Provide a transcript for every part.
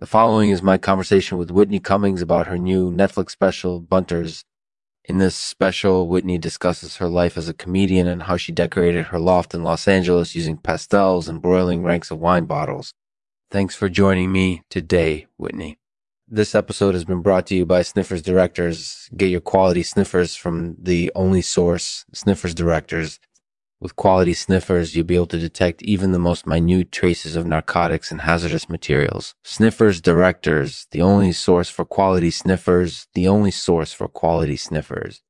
The following is my conversation with Whitney Cummings about her new Netflix special, Bunters. In this special, Whitney discusses her life as a comedian and how she decorated her loft in Los Angeles using pastels and broiling ranks of wine bottles. Thanks for joining me today, Whitney. This episode has been brought to you by Sniffers Directors. Get your quality sniffers from the only source, Sniffers Directors. With quality sniffers, you'll be able to detect even the most minute traces of narcotics and hazardous materials. Sniffers Directors, the only source for quality sniffers, the only source for quality sniffers.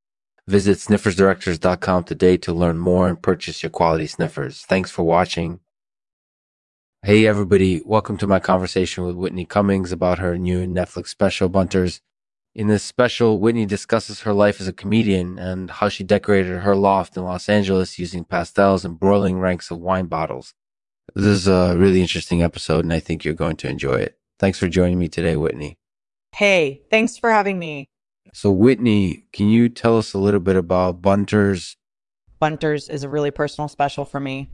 Visit sniffersdirectors.com today to learn more and purchase your quality sniffers. Thanks for watching. Hey everybody, welcome to my conversation with Whitney Cummings about her new Netflix special, Bunters. In this special, Whitney discusses her life as a comedian and how she decorated her loft in Los Angeles using pastels and broiling ranks of wine bottles. This is a really interesting episode, and I think you're going to enjoy it. Thanks for joining me today, Whitney. Hey, thanks for having me. So Whitney, can you tell us a little bit about Bunters? Bunters is a really personal special for me.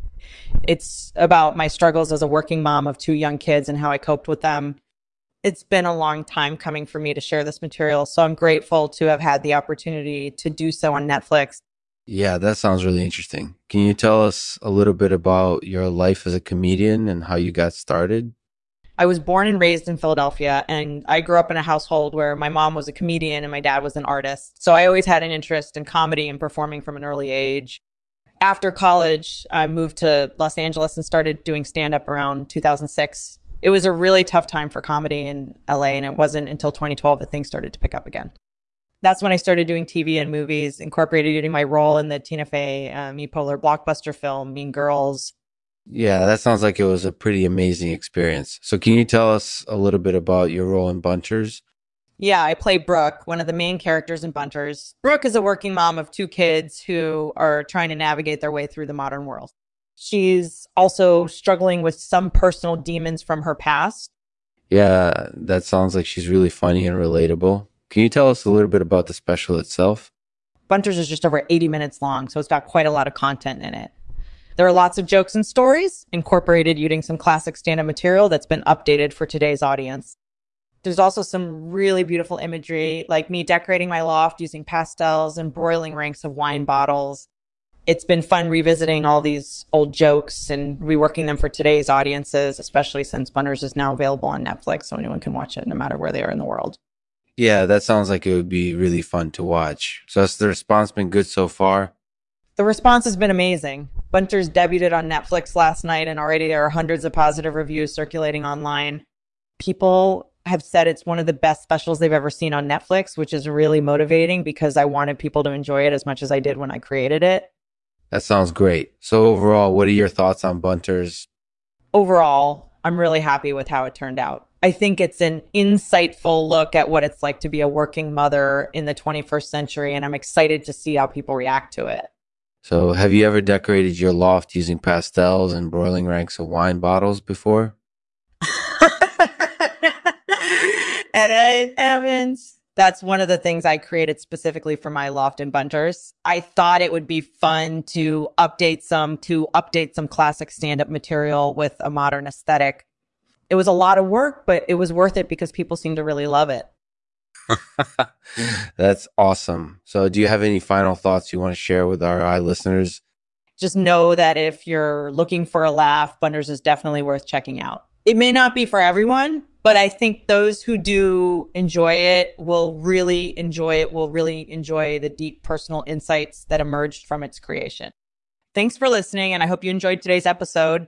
It's about my struggles as a working mom of two young kids and how I coped with them. It's been a long time coming for me to share this material, so I'm grateful to have had the opportunity to do so on Netflix. Yeah, that sounds really interesting. Can you tell us a little bit about your life as a comedian and how you got started? I was born and raised in Philadelphia, and I grew up in a household where my mom was a comedian and my dad was an artist. So I always had an interest in comedy and performing from an early age. After college, I moved to Los Angeles and started doing stand-up around 2006. It was a really tough time for comedy in LA, and it wasn't until 2012 that things started to pick up again. That's when I started doing TV and movies, incorporating my role in the Tina Fey, polar blockbuster film, Mean Girls. Yeah, that sounds like it was a pretty amazing experience. So can you tell us a little bit about your role in Bunters? Yeah, I play Brooke, one of the main characters in Bunters. Brooke is a working mom of two kids who are trying to navigate their way through the modern world. She's also struggling with some personal demons from her past. Yeah, that sounds like she's really funny and relatable. Can you tell us a little bit about the special itself? Bunters is just over 80 minutes long, so it's got quite a lot of content in it. There are lots of jokes and stories incorporated using some classic stand-up material that's been updated for today's audience. There's also some really beautiful imagery, like me decorating my loft using pastels and broiling ranks of wine bottles. It's been fun revisiting all these old jokes and reworking them for today's audiences, especially since Bunters is now available on Netflix, so anyone can watch it no matter where they are in the world. Yeah, that sounds like it would be really fun to watch. So has the response been good so far? The response has been amazing. Bunters debuted on Netflix last night, and already there are hundreds of positive reviews circulating online. People have said it's one of the best specials they've ever seen on Netflix, which is really motivating because I wanted people to enjoy it as much as I did when I created it. That sounds great. So overall, what are your thoughts on Bunters? Overall, I'm really happy with how it turned out. I think it's an insightful look at what it's like to be a working mother in the 21st century, and I'm excited to see how people react to it. So have you ever decorated your loft using pastels and broiling ranks of wine bottles before? And I haven't. That's one of the things I created specifically for my loft in Bunters. I thought it would be fun to update some classic stand-up material with a modern aesthetic. It was a lot of work, but it was worth it because people seem to really love it. That's awesome. So do you have any final thoughts you want to share with our listeners? Just know that if you're looking for a laugh, Bunters is definitely worth checking out. It may not be for everyone, but I think those who do enjoy it will really enjoy the deep personal insights that emerged from its creation. Thanks for listening, and I hope you enjoyed today's episode.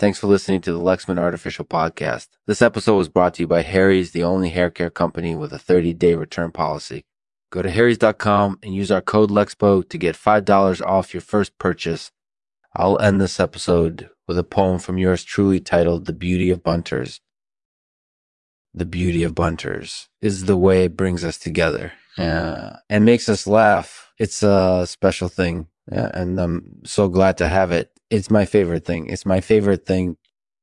Thanks for listening to the Lexman Artificial Podcast. This episode was brought to you by Harry's, the only hair care company with a 30-day return policy. Go to harrys.com and use our code LEXPO to get $5 off your first purchase. I'll end this episode with a poem from yours truly titled, The Beauty of Bunters. The beauty of Bunters is the way it brings us together and makes us laugh. It's a special thing, and I'm so glad to have it. It's my favorite thing.